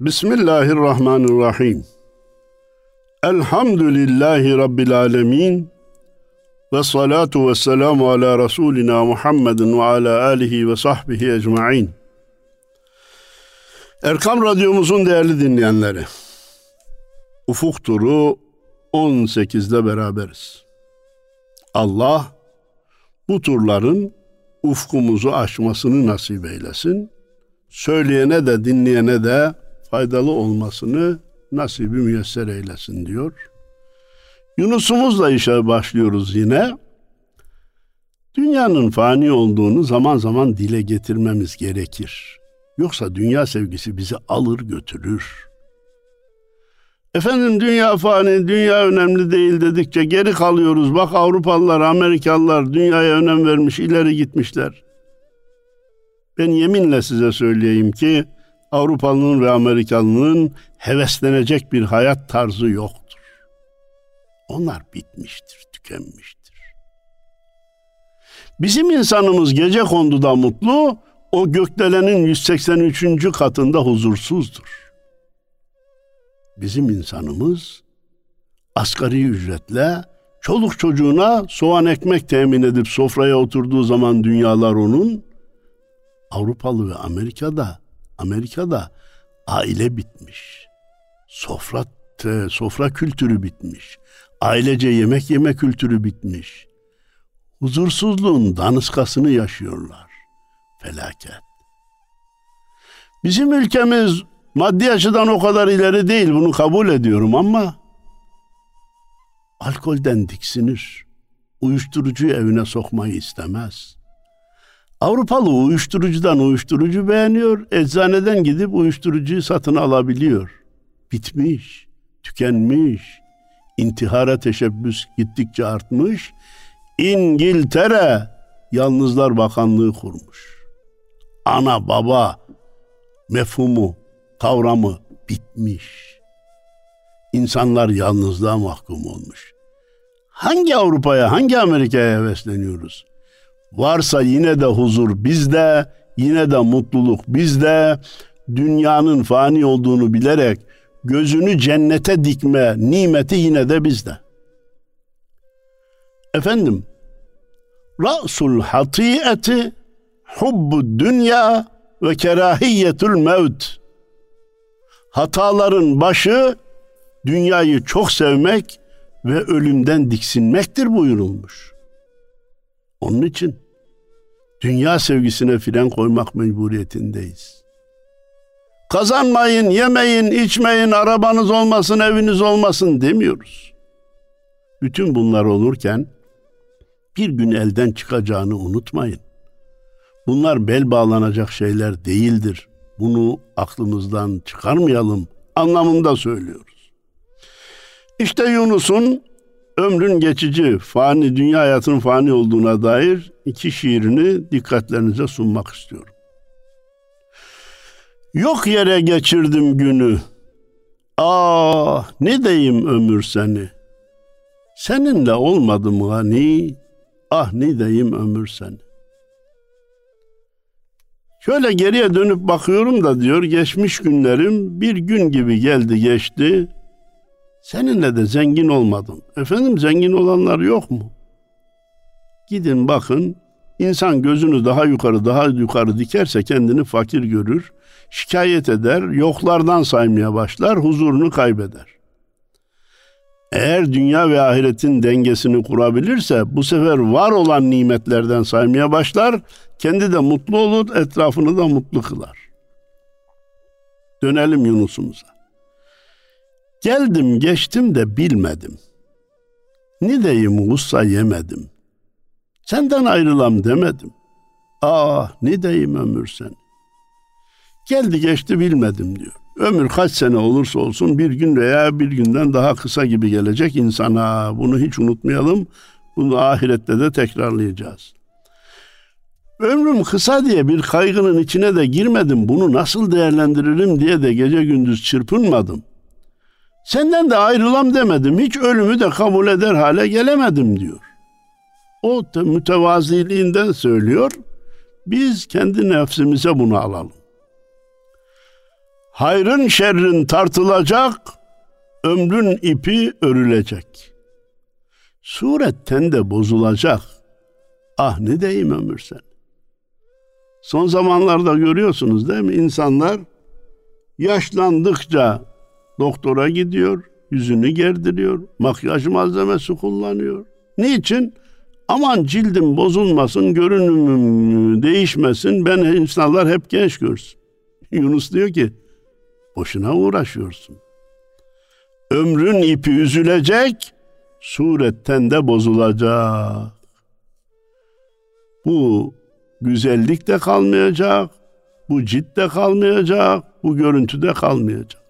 Bismillahirrahmanirrahim. Elhamdülillahi Rabbil alemin. Ve salatu ve selamu ala Resulina Muhammedin ve ala alihi ve sahbihi ecmain. Erkam Radyomuzun değerli dinleyenleri, Ufuk Turu 18'de beraberiz. Allah bu turların ufkumuzu aşmasını nasip eylesin. Söyleyene de dinleyene de faydalı olmasını nasibi müyesser eylesin diyor. Yunus'umuzla işe başlıyoruz yine. Dünyanın fani olduğunu zaman zaman dile getirmemiz gerekir. Yoksa dünya sevgisi bizi alır götürür. Efendim dünya fani, dünya önemli değil dedikçe geri kalıyoruz. Bak Avrupalılar, Amerikalılar dünyaya önem vermiş, ileri gitmişler. Ben yeminle size söyleyeyim ki Avrupalı'nın ve Amerikalı'nın heveslenecek bir hayat tarzı yoktur. Onlar bitmiştir, tükenmiştir. Bizim insanımız gecekonduda mutlu, o gökdelenin 183. katında huzursuzdur. Bizim insanımız asgari ücretle çoluk çocuğuna soğan ekmek temin edip sofraya oturduğu zaman dünyalar onun. Avrupalı ve Amerika'da aile bitmiş, sofra kültürü bitmiş, ailece yemek yeme kültürü bitmiş. Huzursuzluğun danışkasını yaşıyorlar. Felaket. Bizim ülkemiz maddi açıdan o kadar ileri değil, bunu kabul ediyorum ama alkolden tiksinir, uyuşturucuyu evine sokmayı istemez. Avrupalı uyuşturucudan uyuşturucu beğeniyor, eczaneden gidip uyuşturucuyu satın alabiliyor. Bitmiş, tükenmiş, intihara teşebbüs gittikçe artmış. İngiltere Yalnızlar Bakanlığı kurmuş. Ana baba mefhumu, kavramı bitmiş. İnsanlar yalnızlığa mahkum olmuş. Hangi Avrupa'ya, hangi Amerika'ya hevesleniyoruz? Varsa yine de huzur bizde, yine de mutluluk bizde. Dünyanın fani olduğunu bilerek gözünü cennete dikme nimeti yine de bizde. Efendim, Ra'sul hatiyeti hubbu dünya ve kerahiyetül mevt. Hataların başı dünyayı çok sevmek ve ölümden tiksinmektir buyurulmuş. Onun için dünya sevgisine fren koymak mecburiyetindeyiz. Kazanmayın, yemeyin, içmeyin, arabanız olmasın, eviniz olmasın demiyoruz. Bütün bunlar olurken bir gün elden çıkacağını unutmayın. Bunlar bel bağlanacak şeyler değildir. Bunu aklımızdan çıkarmayalım anlamında söylüyoruz. İşte Yunus'un ömrün geçici, fani, dünya hayatının fani olduğuna dair iki şiirini dikkatlerinize sunmak istiyorum. Yok yere geçirdim günü, ah ne deyim ömür seni, seninle olmadım gani, ah ne deyim ömür seni. Şöyle geriye dönüp bakıyorum da diyor, geçmiş günlerim bir gün gibi geldi geçti, seninle de zengin olmadım. Efendim zengin olanlar yok mu? Gidin bakın, insan gözünü daha yukarı dikerse kendini fakir görür, şikayet eder, yoklardan saymaya başlar, huzurunu kaybeder. Eğer dünya ve ahiretin dengesini kurabilirse bu sefer var olan nimetlerden saymaya başlar, kendi de mutlu olur, etrafını da mutlu kılar. Dönelim Yunus'umuza. Geldim geçtim de bilmedim, ne deyim gussa yemedim, senden ayrılam demedim, ah ne deyim ömür sen. Geldi geçti bilmedim diyor. Ömür kaç sene olursa olsun bir gün veya bir günden daha kısa gibi gelecek insana. Bunu hiç unutmayalım, bunu ahirette de tekrarlayacağız. Ömrüm kısa diye bir kaygının içine de girmedim, bunu nasıl değerlendiririm diye de gece gündüz çırpınmadım. Senden de ayrılam demedim, hiç ölümü de kabul eder hale gelemedim diyor. O mütevaziliğinden söylüyor, biz kendi nefsimize bunu alalım. Hayrın şerrin tartılacak, ömrün ipi örülecek. Suretten de bozulacak. Ah ne deyim ömür sen. Son zamanlarda görüyorsunuz değil mi? İnsanlar yaşlandıkça doktora gidiyor, yüzünü gerdiriyor, makyaj malzemesi kullanıyor. Niçin? Aman cildim bozulmasın, görünümüm değişmesin, ben insanlar hep genç görsün. Yunus diyor ki, boşuna uğraşıyorsun. Ömrün ipi üzülecek, suretten de bozulacak. Bu güzellik de kalmayacak, bu cilt de kalmayacak, bu görüntü de kalmayacak.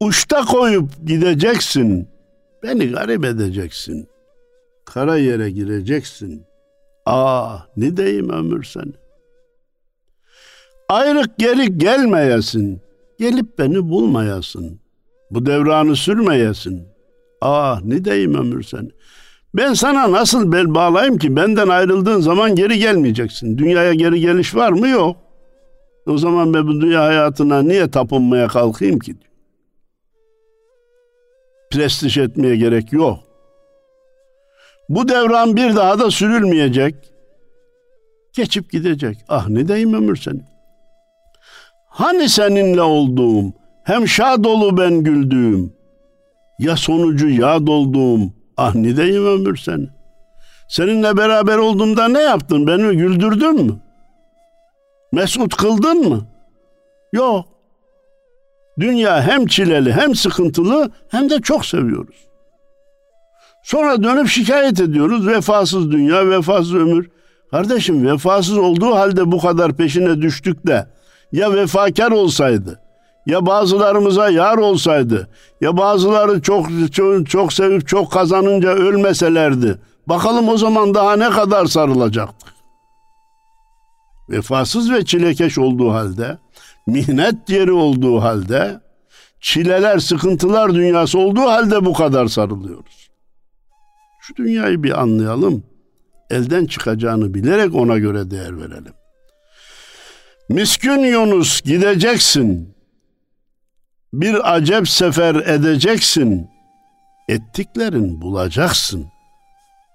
Uçta koyup gideceksin, beni garip edeceksin. Kara yere gireceksin. Ah ne diyeyim ömür seni. Ayrık geri gelmeyesin, gelip beni bulmayasın. Bu devranı sürmeyesin. Ah ne diyeyim ömür seni. Ben sana nasıl bel bağlayayım ki benden ayrıldığın zaman geri gelmeyeceksin. Dünyaya geri geliş var mı? Yok. O zaman ben bu dünya hayatına niye tapınmaya kalkayım ki? Prestij etmeye gerek yok. Bu devran bir daha da sürülmeyecek. Geçip gidecek. Ah ne diyeyim ömür seni. Hani seninle olduğum, hem şad olu ben güldüğüm, ya sonucu yad olduğum, ah ne diyeyim ömür seni. Seninle beraber olduğumda ne yaptın? Beni güldürdün mü? Mesut kıldın mı? Yok. Dünya hem çileli hem sıkıntılı hem de çok seviyoruz. Sonra dönüp şikayet ediyoruz. Vefasız dünya, vefasız ömür. Kardeşim vefasız olduğu halde bu kadar peşine düştük de ya vefakar olsaydı, ya bazılarımıza yar olsaydı, ya bazıları çok sevip çok kazanınca ölmeselerdi. Bakalım o zaman daha ne kadar sarılacaktık. Vefasız ve çilekeş olduğu halde, mihnet yeri olduğu halde, çileler, sıkıntılar dünyası olduğu halde bu kadar sarılıyoruz. Şu dünyayı bir anlayalım, elden çıkacağını bilerek ona göre değer verelim. Miskün Yunus gideceksin, bir acep sefer edeceksin, ettiklerin bulacaksın.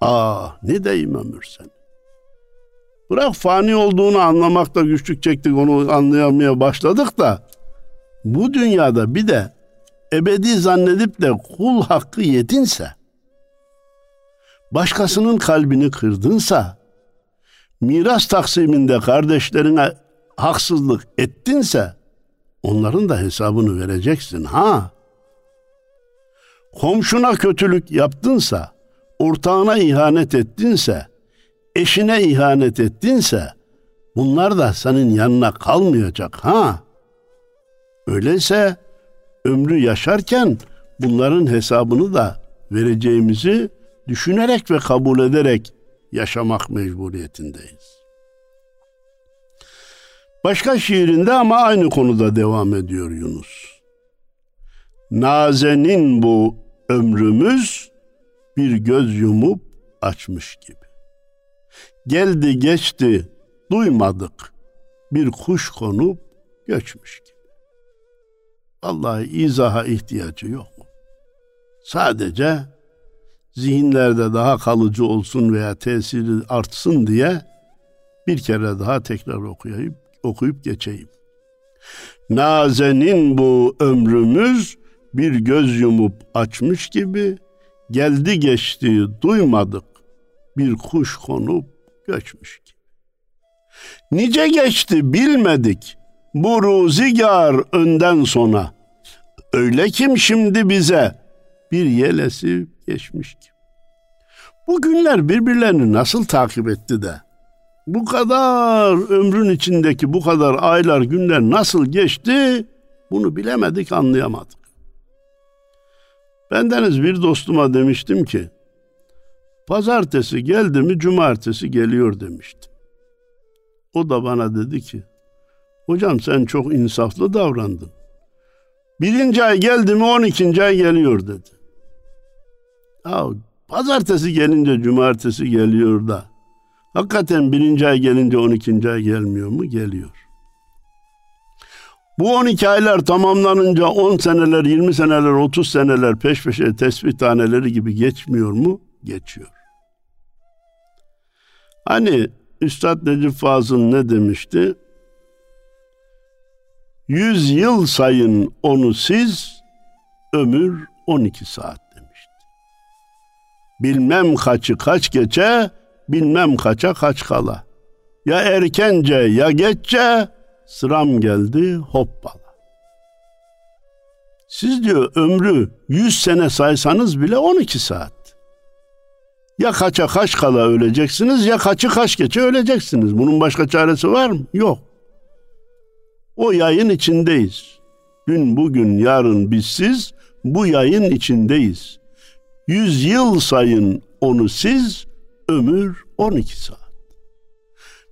Ah ne diyeyim ömür sen. Bırak fani olduğunu anlamakta güçlük çektik, onu anlayamaya başladık da, bu dünyada bir de ebedi zannedip de kul hakkı yedinse, başkasının kalbini kırdınsa, miras taksiminde kardeşlerine haksızlık ettinse, onların da hesabını vereceksin ha. Komşuna kötülük yaptınsa, ortağına ihanet ettinse, eşine ihanet ettinse, bunlar da senin yanına kalmayacak ha. Öyleyse ömrü yaşarken bunların hesabını da vereceğimizi düşünerek ve kabul ederek yaşamak mecburiyetindeyiz. Başka şiirinde ama aynı konuda devam ediyor Yunus. Nazenin bu ömrümüz bir göz yumup açmış gibi. Geldi geçti duymadık bir kuş konup göçmüş gibi. Vallahi izaha ihtiyacı yok. Sadece zihinlerde daha kalıcı olsun veya tesiri artsın diye bir kere daha tekrar okuyup geçeyim. Nazenin bu ömrümüz bir göz yumup açmış gibi, geldi geçti duymadık bir kuş konup göçmüş gibi. Nice geçti bilmedik bu rüzgar önden sona, öyle kim şimdi bize bir yelesi geçmiş gibi. Bu günler birbirlerini nasıl takip etti de bu kadar ömrün içindeki bu kadar aylar günler nasıl geçti bunu bilemedik, anlayamadık. Bendeniz bir dostuma demiştim ki pazartesi geldi mi cumartesi geliyor demiştim. O da bana dedi ki hocam sen çok insaflı davrandın. Birinci ay geldi mi 12. ay geliyor dedi. Ya pazartesi gelince cumartesi geliyor da hakikaten 1. ay gelince 12. ay gelmiyor mu? Geliyor. Bu 12 aylar tamamlanınca 10 seneler, 20 seneler, 30 seneler peş peşe tesbih taneleri gibi geçmiyor mu? Geçiyor. Hani Üstad Necip Fazıl ne demişti? 100 yıl sayın onu siz, ömür 12 saat demişti. Bilmem kaçı kaç geçe, bilmem kaça kaç kala. Ya erkence ya geççe, sıram geldi hoppala. Siz diyor ömrü 100 sene saysanız bile 12 saat. Ya kaça kaç kala öleceksiniz, ya kaçı kaç geçe öleceksiniz. Bunun başka çaresi var mı? Yok. O yayın içindeyiz. Dün, bugün, yarın biz siz bu yayın içindeyiz. 100 yıl sayın onu siz, ömür 12 saat.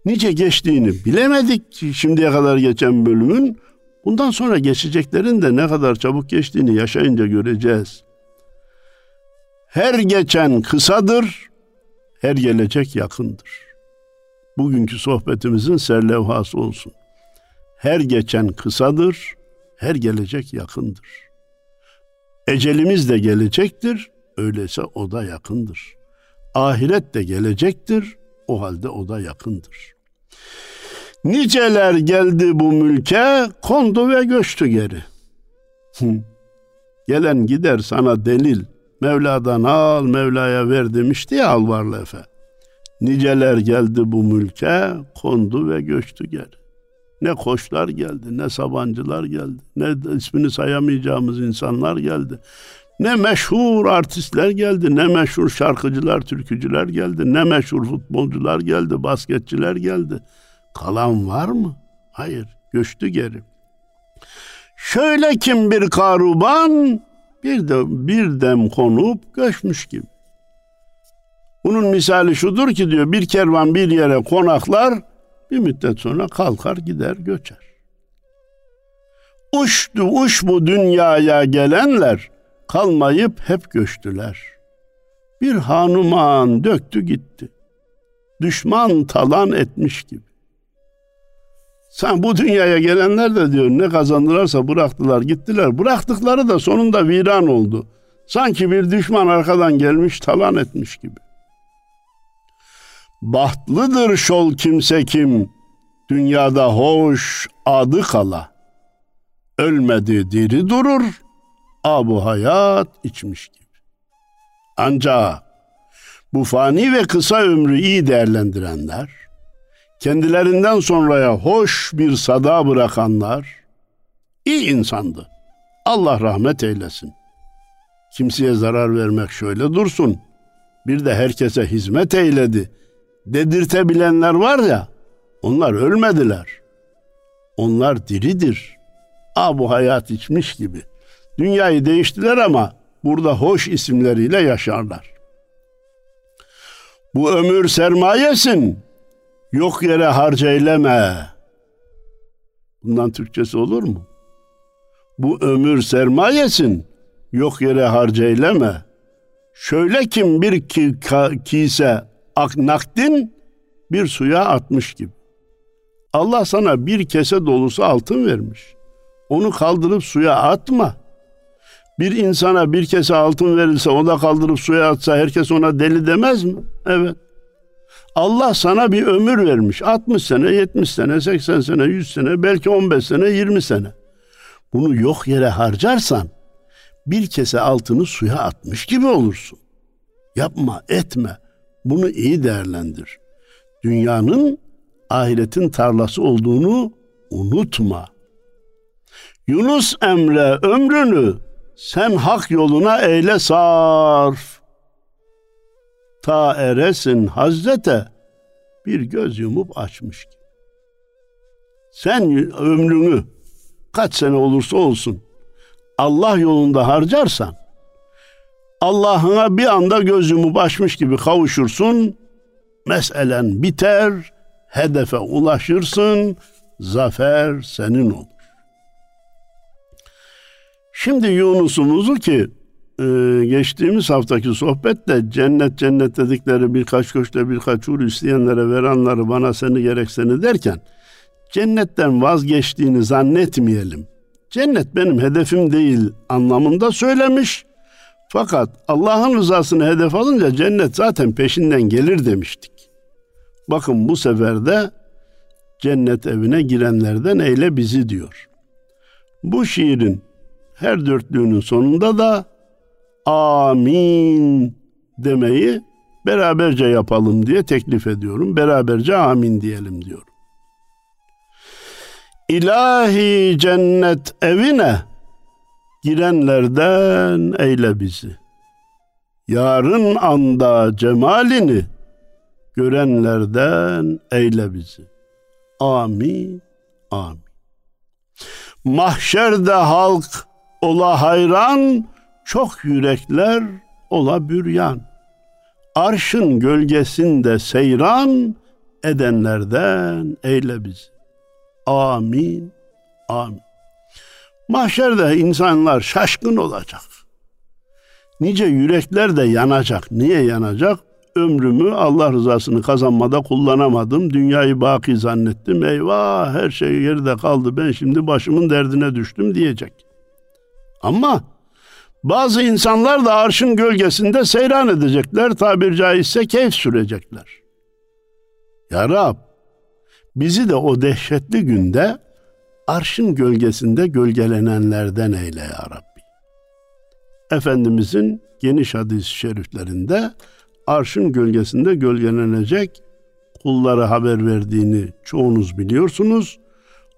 Nice geçtiğini bilemedik şimdiye kadar geçen bölümün. Bundan sonra geçeceklerin de ne kadar çabuk geçtiğini yaşayınca göreceğiz. Her geçen kısadır, her gelecek yakındır. Bugünkü sohbetimizin serlevhası olsun. Her geçen kısadır, her gelecek yakındır. Ecelimiz de gelecektir, öyleyse o da yakındır. Ahiret de gelecektir, o halde o da yakındır. Niceler geldi bu mülke, kondu ve göçtü geri. Gelen gider sana delil, Mevla'dan al, Mevla'ya ver demişti ya Alvarlı Efe. Niceler geldi bu mülke, kondu ve göçtü geri. Ne koçlar geldi, ne sabancılar geldi, ne ismini sayamayacağımız insanlar geldi. Ne meşhur artistler geldi, ne meşhur şarkıcılar, türkücüler geldi, ne meşhur futbolcular geldi, basketçiler geldi. Kalan var mı? Hayır, göçtü geri. Şöyle kim bir karuban, bir dem konup göçmüş gibi. Bunun misali şudur ki diyor, bir kervan bir yere konaklar, bir müddet sonra kalkar gider göçer. Uç bu dünyaya gelenler, kalmayıp hep göçtüler. Bir hanuman döktü gitti. Düşman talan etmiş gibi. Sen bu dünyaya gelenler de diyor ne kazandılarsa bıraktılar gittiler. Bıraktıkları da sonunda viran oldu. Sanki bir düşman arkadan gelmiş talan etmiş gibi. Bahtlıdır şol kimse kim, dünyada hoş adı kala. Ölmedi diri durur, abu hayat içmiş gibi. Ancak bu fani ve kısa ömrü iyi değerlendirenler, kendilerinden sonraya hoş bir sada bırakanlar, iyi insandı. Allah rahmet eylesin. Kimseye zarar vermek şöyle dursun, bir de herkese hizmet eyledi dedirtebilenler var ya, onlar ölmediler. Onlar diridir. Abu hayat içmiş gibi. Dünyayı değiştiler ama burada hoş isimleriyle yaşarlar. Bu ömür sermayesin, yok yere harcayleme. Bundan Türkçesi olur mu? Bu ömür sermayesin, yok yere harcayleme. Şöyle kim bir kise nakdin bir suya atmış gibi. Allah sana bir kese dolusu altın vermiş. Onu kaldırıp suya atma. Bir insana bir kese altın verilse, o da kaldırıp suya atsa herkes ona deli demez mi? Evet. Allah sana bir ömür vermiş. 60 sene, 70 sene, 80 sene, 100 sene, belki 15 sene, 20 sene. Bunu yok yere harcarsan bir kese altını suya atmış gibi olursun. Yapma, etme. Bunu iyi değerlendir. Dünyanın ahiretin tarlası olduğunu unutma. Yunus Emre ömrünü sen hak yoluna eyle sarf. Ta eresin Hazrete bir göz yumup açmış gibi. Sen ömrünü kaç sene olursa olsun Allah yolunda harcarsan Allah'ına bir anda göz yumup açmış gibi kavuşursun. Meselen biter, hedefe ulaşırsın, zafer senin olur. Şimdi Yunus'umuzu ki geçtiğimiz haftaki sohbette cennet dedikleri birkaç köşkle birkaç uğur isteyenlere veranları bana seni gerek seni derken cennetten vazgeçtiğini zannetmeyelim. Cennet benim hedefim değil anlamında söylemiş. Fakat Allah'ın rızasını hedef alınca cennet zaten peşinden gelir demiştik. Bakın bu sefer de cennet evine girenlerden eyle bizi diyor. Bu şiirin her dörtlüğünün sonunda da amin demeyi beraberce yapalım diye teklif ediyorum. Beraberce amin diyelim diyorum. İlahi cennet evine girenlerden eyle bizi. Yarın anda cemalini görenlerden eyle bizi. Amin, amin. Mahşerde halk ola hayran, çok yürekler ola büryan. Arşın gölgesinde seyran edenlerden eyle bizi. Amin, amin. Mahşerde insanlar şaşkın olacak. Nice yürekler de yanacak. Niye yanacak? Ömrümü Allah rızasını kazanmada kullanamadım. Dünyayı baki zannettim. Eyvah, her şey geride kaldı. Ben şimdi başımın derdine düştüm diyecek. Ama bazı insanlar da arşın gölgesinde seyran edecekler. Tabir caizse keyif sürecekler. Ya Rab, bizi de o dehşetli günde arşın gölgesinde gölgelenenlerden eyle ya Rabbi. Efendimizin geniş hadis-i şeriflerinde arşın gölgesinde gölgelenecek kullara haber verdiğini çoğunuz biliyorsunuz.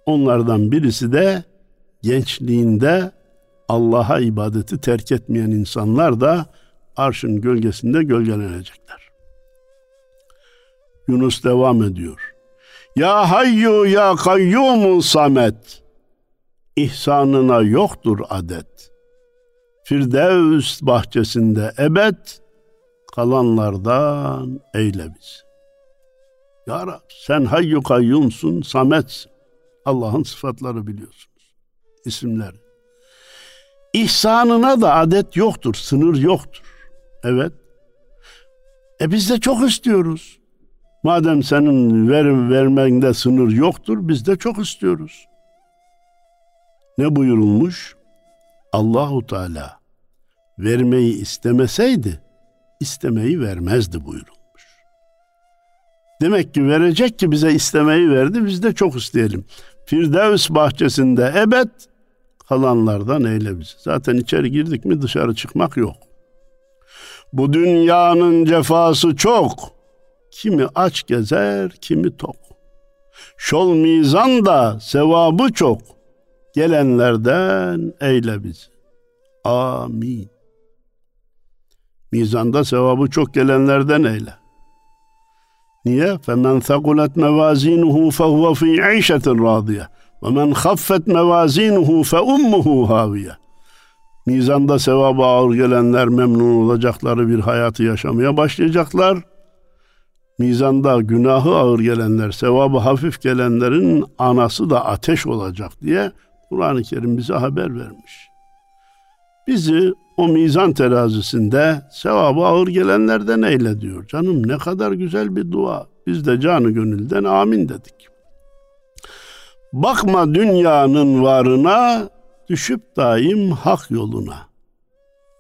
Onlardan birisi de gençliğinde Allah'a ibadeti terk etmeyen insanlar da arşın gölgesinde gölgelenecekler. Yunus devam ediyor. Ya hayyu ya kayyumu samet, ihsanına yoktur adet. Firdevs bahçesinde ebed, kalanlardan eyle bizi. Ya Rab, sen hayyu kayyumsun, sametsin. Allah'ın sıfatları biliyorsunuz, isimleri. İhsanına da adet yoktur, sınır yoktur. Evet. Biz de çok istiyoruz. Madem senin vermende sınır yoktur, biz de çok istiyoruz. Ne buyurulmuş? Allahu Teala vermeyi istemeseydi, istemeyi vermezdi buyurulmuş. Demek ki verecek ki bize istemeyi verdi, biz de çok isteyelim. Firdevs bahçesinde ebed, kalanlardan eyle bizi. Zaten içeri girdik mi dışarı çıkmak yok. Bu dünyanın cefası çok. Kimi aç gezer, kimi tok. Şol mizanda sevabı çok. Gelenlerden eyle bizi. Amin. Mizanda sevabı çok gelenlerden eyle. Niye? فَمَنْ ثَقُلَتْ مَوَازِينُهُ فَهُوَ فِي عِيشَةٍ رَاضِيَةٍ وَمَنْ خَفَّتْ مَوَازِينُهُ فَأُمُّهُ هَاوِيَةٍ. Mizanda sevabı ağır gelenler memnun olacakları bir hayatı yaşamaya başlayacaklar. Mizanda günahı ağır gelenler, sevabı hafif gelenlerin anası da ateş olacak diye Kur'an-ı Kerim bize haber vermiş. Bizi o mizan terazisinde sevabı ağır gelenlerden eyle diyor. Canım ne kadar güzel bir dua. Biz de canı gönülden amin dedik. Bakma dünyanın varına, düşüp daim hak yoluna.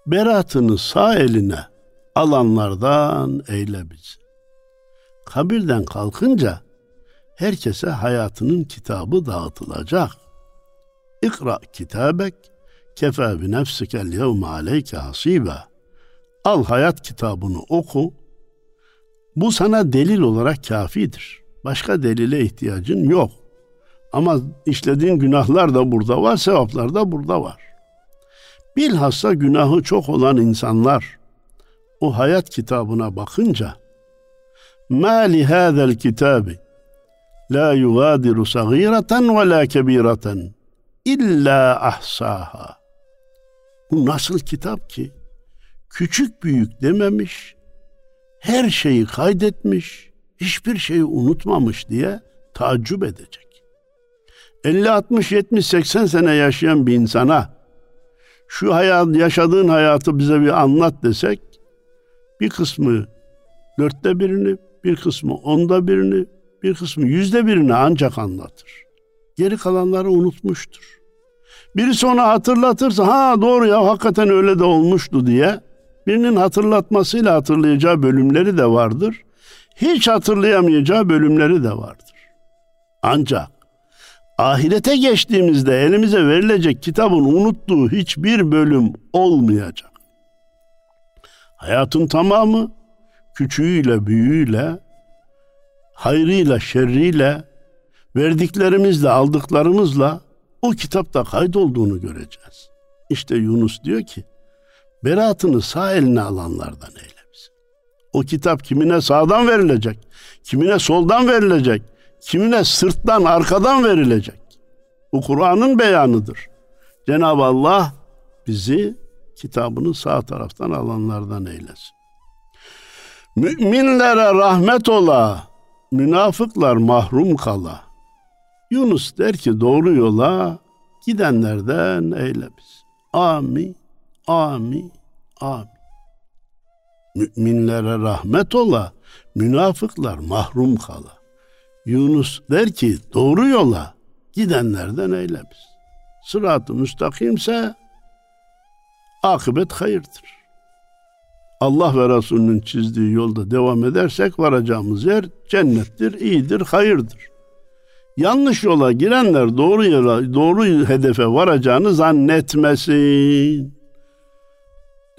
Beratını sağ eline alanlardan eyle bizi. Kabirden kalkınca herkese hayatının kitabı dağıtılacak. İkra kitabek kefe bi nefsikel yevme aleyke hasibe. Al hayat kitabını oku. Bu sana delil olarak kafidir. Başka delile ihtiyacın yok. Ama işlediğin günahlar da burada var, sevaplar da burada var. Bilhassa günahı çok olan insanlar o hayat kitabına bakınca مَا لِهَذَا الْكِتَابِ لَا يُغَادِرُ صَغِيرَةً وَلَا كَبِيرَةً اِلَّا اَحْسَاهَا. Bu nasıl kitap ki? Küçük büyük dememiş, her şeyi kaydetmiş, hiçbir şeyi unutmamış diye taaccüp edecek. 50, 60, 70, 80 sene yaşayan bir insana şu hayat, yaşadığın hayatı bize bir anlat desek, bir kısmı 4'te birini, bir kısmı 10'da birini, bir kısmı 100'de birini ancak anlatır. geri kalanları unutmuştur. Birisi ona hatırlatırsa, ha doğru ya hakikaten öyle de olmuştu diye, birinin hatırlatmasıyla hatırlayacağı bölümleri de vardır. Hiç hatırlayamayacağı bölümleri de vardır. Ancak ahirete geçtiğimizde elimize verilecek kitabın unuttuğu hiçbir bölüm olmayacak. Hayatın tamamı küçüğüyle, büyüğüyle, hayrıyla, şerriyle, verdiklerimizle, aldıklarımızla o kitapta kaydolduğunu göreceğiz. İşte Yunus diyor ki, beraatını sağ eline alanlardan eyle bizi. O kitap kimine sağdan verilecek, kimine soldan verilecek, kimine sırttan, arkadan verilecek. Bu Kur'an'ın beyanıdır. Cenab-ı Allah bizi kitabını sağ taraftan alanlardan eylesin. Müminlere rahmet ola, münafıklar mahrum kala. Yunus der ki doğru yola gidenlerden eyle bizi. Amin, amin, amin. Müminlere rahmet ola, münafıklar mahrum kala. Yunus der ki doğru yola gidenlerden eyle bizi. Sırat-ı müstakimse akıbet hayırdır. Allah ve Resulünün çizdiği yolda devam edersek varacağımız yer cennettir, iyidir, hayırdır. Yanlış yola girenler doğru yola, doğru hedefe varacağını zannetmesin.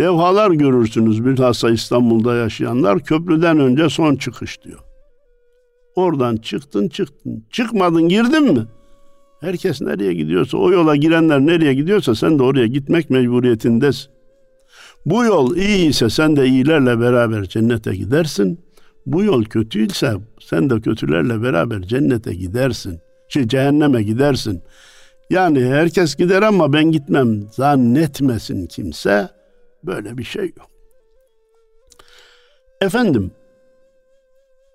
Levhalar görürsünüz, bilhassa İstanbul'da yaşayanlar, köprüden önce son çıkış diyor. Oradan çıktın. Çıkmadın, girdin mi? Herkes nereye gidiyorsa, o yola girenler nereye gidiyorsa sen de oraya gitmek mecburiyetindesin. Bu yol iyi ise sen de iyilerle beraber cennete gidersin. Bu yol kötüyse sen de kötülerle beraber cennete gidersin. Cehenneme gidersin. Yani herkes gider ama ben gitmem zannetmesin kimse. Böyle bir şey yok. Efendim,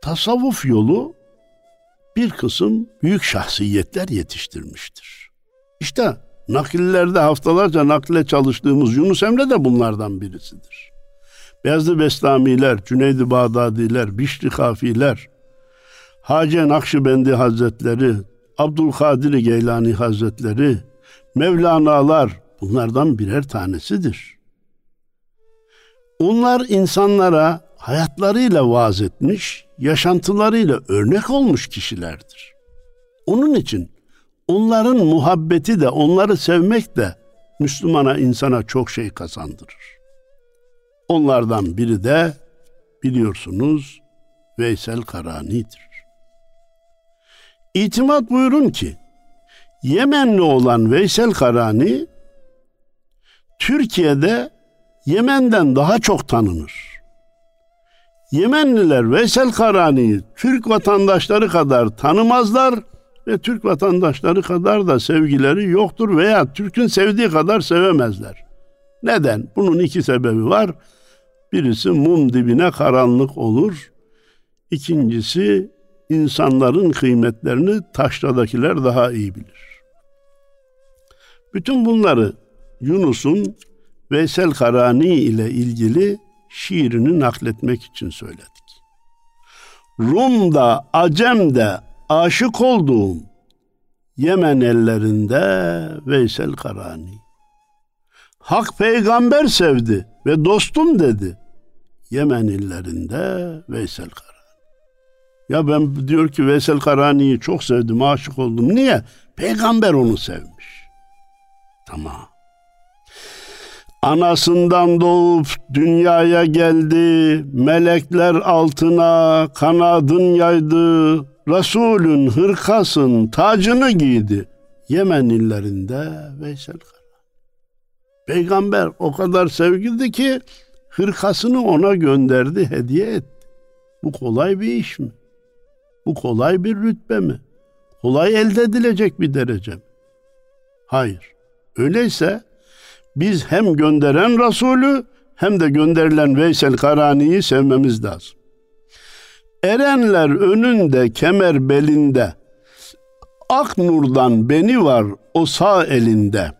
tasavvuf yolu bir kısım büyük şahsiyetler yetiştirmiştir. İşte nakillerde haftalarca nakle çalıştığımız Yunus Emre de bunlardan birisidir. Bayezid-i Bestamiler, Cüneydi Bağdadiler, Bişri Kafiler, Hacı Nakşibendi Hazretleri, Abdülkadir Geylani Hazretleri, Mevlanalar bunlardan birer tanesidir. Onlar insanlara hayatlarıyla vaaz etmiş, yaşantılarıyla örnek olmuş kişilerdir. Onun için onların muhabbeti de, onları sevmek de Müslümana, insana çok şey kazandırır. Onlardan biri de biliyorsunuz Veysel Karani'dir. İtimat buyurun ki, Yemenli olan Veysel Karani, Türkiye'de Yemen'den daha çok tanınır. Yemenliler Veysel Karani'yi Türk vatandaşları kadar tanımazlar ve Türk vatandaşları kadar da sevgileri yoktur veya Türk'ün sevdiği kadar sevemezler. Neden? Bunun iki sebebi var. Birisi mum dibine karanlık olur. İkincisi insanların kıymetlerini taşradakiler daha iyi bilir. Bütün bunları Yunus'un Veysel Karani ile ilgili şiirini nakletmek için söyledik. Rum'da, Acem'de aşık olduğum Yemen ellerinde Veysel Karani. Hak peygamber sevdi ve dostum dedi Yemen illerinde Veysel Karani. Ya ben diyor ki Veysel Karani'yi çok sevdim, aşık oldum. Niye? Peygamber onu sevmiş. Tamam. Anasından doğup dünyaya geldi, melekler altına kanadın yaydı, Resulün hırkasın tacını giydi. Yemen illerinde Veysel Karani. Peygamber o kadar sevgildi ki hırkasını ona gönderdi, hediye etti. Bu kolay bir iş mi? Bu kolay bir rütbe mi? Kolay elde edilecek bir derece mi? Hayır. Öyleyse biz hem gönderen Resulü hem de gönderilen Veysel Karani'yi sevmemiz lazım. Erenler önünde, kemer belinde, ak nurdan beni var o sağ elinde.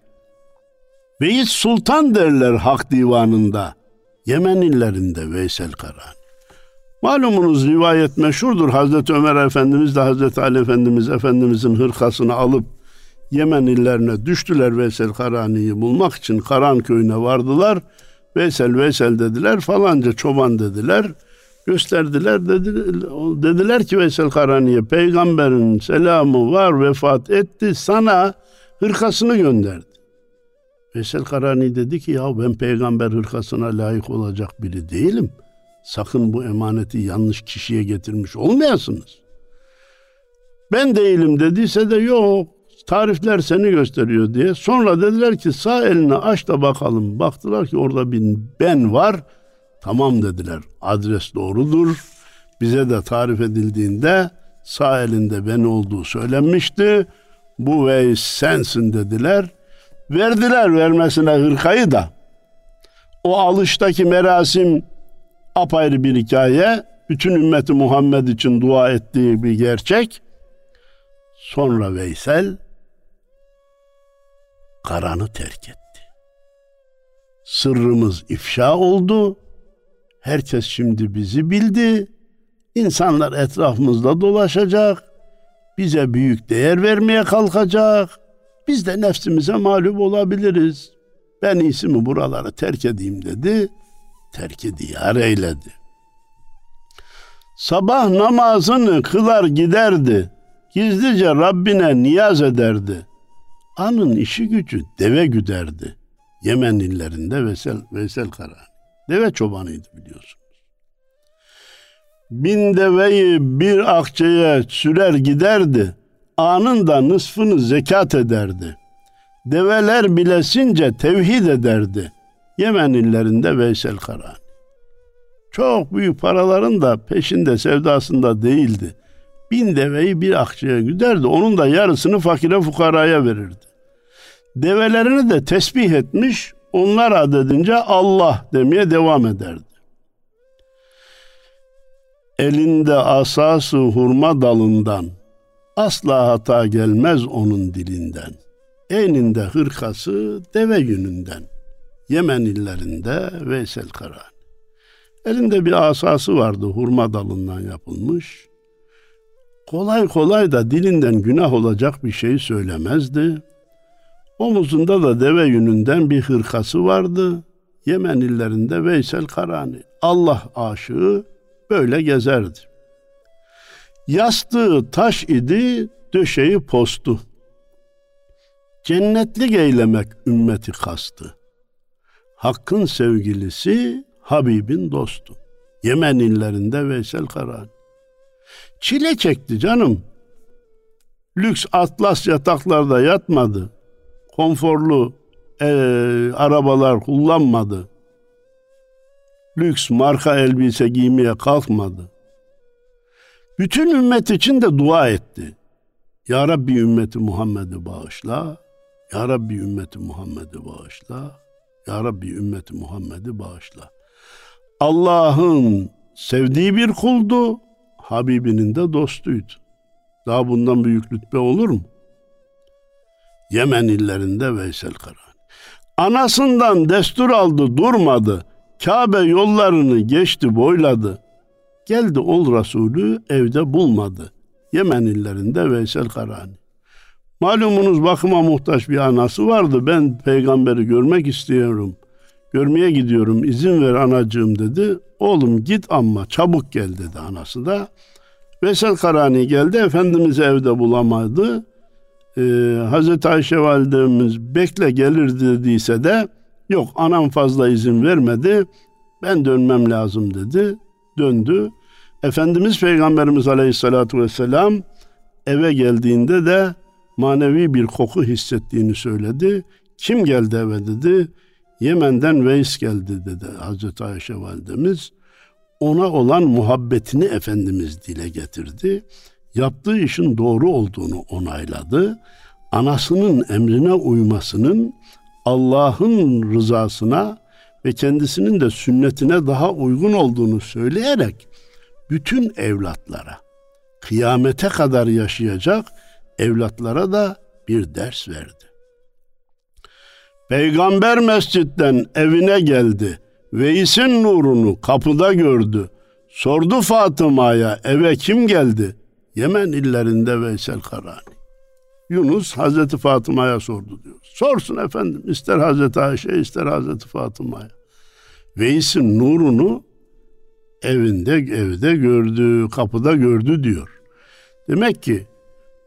Beyit Sultan derler hak divanında, Yemen illerinde Veysel Karani. Malumunuz rivayet meşhurdur. Hazreti Ömer Efendimiz de Hazreti Ali Efendimiz Efendimizin hırkasını alıp Yemen illerine düştüler Veysel Karani'yi bulmak için. Karan köyüne vardılar. Veysel dediler, falanca çoban dediler. Gösterdiler, dediler ki Veysel Karani'ye, peygamberin selamı var, vefat etti, sana hırkasını gönderdi. Veysel Karani dedi ki, ya ben peygamber hırkasına layık olacak biri değilim. Sakın bu emaneti yanlış kişiye getirmiş olmayasınız. Ben değilim dediyse de yok, tarifler seni gösteriyor diye. Sonra dediler ki sağ elini aç da bakalım. Baktılar ki orada bir ben var. Tamam dediler, adres doğrudur. Bize de tarif edildiğinde sağ elinde ben olduğu söylenmişti. Bu Veys sensin dediler. Verdiler vermesine hırkayı da. O alıştaki merasim apayrı bir hikaye. Bütün ümmeti Muhammed için dua ettiği bir gerçek. Sonra Veysel Karan'ı terk etti. Sırrımız ifşa oldu. Herkes şimdi bizi bildi. İnsanlar etrafımızda dolaşacak. Bize büyük değer vermeye kalkacak. Biz de nefsimize mağlup olabiliriz. Ben iyisi mi buraları terk edeyim dedi. Terk-i diyar eyledi. Sabah namazını kılar giderdi. Gizlice Rabbine niyaz ederdi. Anın işi gücü deve güderdi. Yemen illerinde Veysel Karani. Deve çobanıydı biliyorsunuz. 1000 deveyi bir akçeye sürer giderdi. Anında nısfını zekat ederdi. Develer bilesince tevhid ederdi. Yemen illerinde Veysel Karani. Çok büyük paraların da peşinde, sevdasında değildi. 1000 deveyi bir akçeye güderdi. Onun da yarısını fakire fukaraya verirdi. Develerini de tesbih etmiş, onlar adedince Allah demeye devam ederdi. Elinde asası hurma dalından, asla hata gelmez onun dilinden. Eyninde hırkası deve yününden. Yemen illerinde Veysel Karani. Elinde bir asası vardı, hurma dalından yapılmış. Kolay kolay da dilinden günah olacak bir şey söylemezdi. Omuzunda da deve yününden bir hırkası vardı. Yemen illerinde Veysel Karani. Allah aşığı böyle gezerdi. Yastığı taş idi, döşeği postu. Cennetlik eylemek ümmeti kastı. Hakk'ın sevgilisi, Habib'in dostu. Yemen illerinde Veysel Karani. Çile çekti canım. Lüks atlas yataklarda yatmadı. Konforlu arabalar kullanmadı. Lüks marka elbise giymeye kalkmadı. Bütün ümmet için de dua etti. Ya Rabbi ümmeti Muhammed'i bağışla. Ya Rabbi ümmeti Muhammed'i bağışla. Ya Rabbi ümmeti Muhammed'i bağışla. Allah'ın sevdiği bir kuldu. Habibinin de dostuydu. Daha bundan büyük lütbe olur mu? Yemen illerinde Veysel Karani. Anasından destur aldı, durmadı. Kabe yollarını geçti, boyladı. Geldi ol Resulü, evde bulmadı. Yemen illerinde Veysel Karani. Malumunuz bakıma muhtaç bir anası vardı. Ben peygamberi görmek istiyorum. Görmeye gidiyorum, izin ver anacığım dedi. Oğlum git ama çabuk gel dedi anası da. Veysel Karani geldi, Efendimiz'i evde bulamadı. Hazreti Ayşe validemiz bekle gelir dediyse de yok anam fazla izin vermedi. Ben dönmem lazım dedi. Döndü. Efendimiz Peygamberimiz Aleyhisselatü Vesselam eve geldiğinde de manevi bir koku hissettiğini söyledi. Kim geldi eve dedi. Yemen'den Veys geldi dedi Hazreti Ayşe validemiz. Ona olan muhabbetini Efendimiz dile getirdi. Yaptığı işin doğru olduğunu onayladı. Anasının emrine uymasının Allah'ın rızasına ve kendisinin de sünnetine daha uygun olduğunu söyleyerek bütün evlatlara, kıyamete kadar yaşayacak evlatlara da bir ders verdi. Peygamber mescitten evine geldi. Veys'in nurunu kapıda gördü. Sordu Fatıma'ya, eve kim geldi? Yemen illerinde Veysel Karani. Yunus Hazreti Fatıma'ya sordu diyor. Sorsun efendim, ister Hazreti Ayşe ister Hazreti Fatıma'ya. Veys'in nurunu evde gördü, kapıda gördü diyor. Demek ki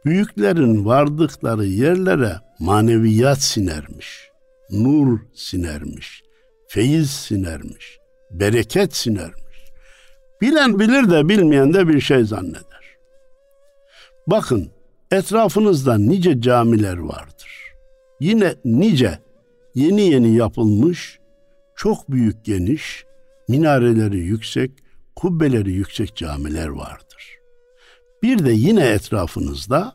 büyüklerin vardıkları yerlere maneviyat sinermiş, nur sinermiş, feyiz sinermiş, bereket sinermiş. Bilen bilir de bilmeyen de bir şey zanneder. Bakın, etrafınızda nice camiler vardır. Yine nice yeni yapılmış, çok büyük geniş, minareleri yüksek, kubbeleri yüksek camiler vardır. Bir de yine etrafınızda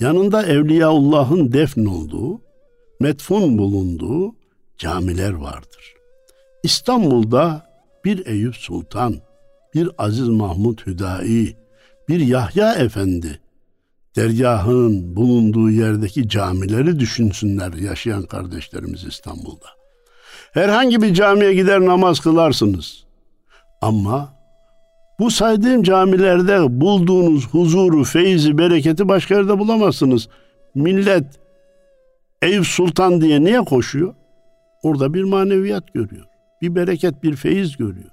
yanında Evliyaullah'ın defnolduğu, metfun bulunduğu camiler vardır. İstanbul'da bir Eyüp Sultan, bir Aziz Mahmud Hüdayi, bir Yahya Efendi dergahın bulunduğu yerdeki camileri düşünsünler yaşayan kardeşlerimiz İstanbul'da. Herhangi bir camiye gider namaz kılarsınız. Ama bu saydığım camilerde bulduğunuz huzuru, feyzi, bereketi başka yerde bulamazsınız. Millet Eyüp Sultan diye niye koşuyor? Orada bir maneviyat görüyor. Bir bereket, bir feyiz görüyor.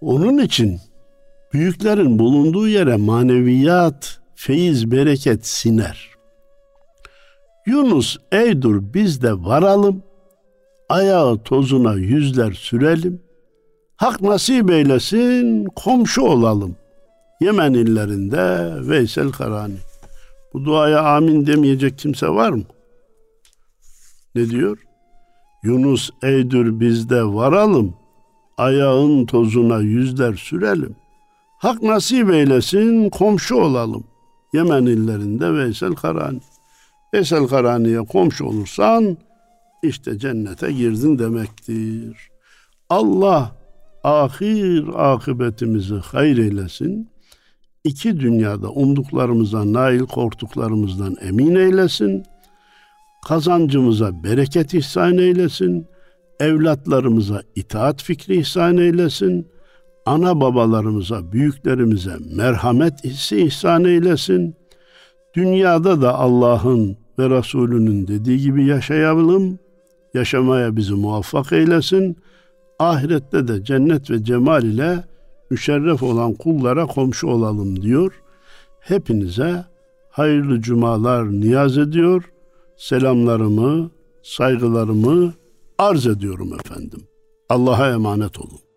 Onun için büyüklerin bulunduğu yere maneviyat, feyiz, bereket siner. Yunus, ey dur biz de varalım, ayağı tozuna yüzler sürelim, hak nasip eylesin, komşu olalım. Yemen illerinde Veysel Karani. Bu duaya amin demeyecek kimse var mı? Ne diyor? Yunus, ey dur biz de varalım, ayağın tozuna yüzler sürelim. Hak nasip eylesin, komşu olalım. Yemen illerinde Veysel Karani. Veysel Karani'ye komşu olursan, işte cennete girdin demektir. Allah akıbetimizi hayır eylesin. İki dünyada umduklarımızdan nail, korktuklarımızdan emin eylesin. Kazancımıza bereket ihsan eylesin. Evlatlarımıza itaat fikri ihsan eylesin. Ana babalarımıza, büyüklerimize merhamet hissi ihsan eylesin. Dünyada da Allah'ın ve Resulünün dediği gibi yaşayalım. Yaşamaya bizi muvaffak eylesin. Ahirette de cennet ve cemal ile müşerref olan kullara komşu olalım diyor. Hepinize hayırlı cumalar niyaz ediyor. Selamlarımı, saygılarımı arz ediyorum efendim. Allah'a emanet olun.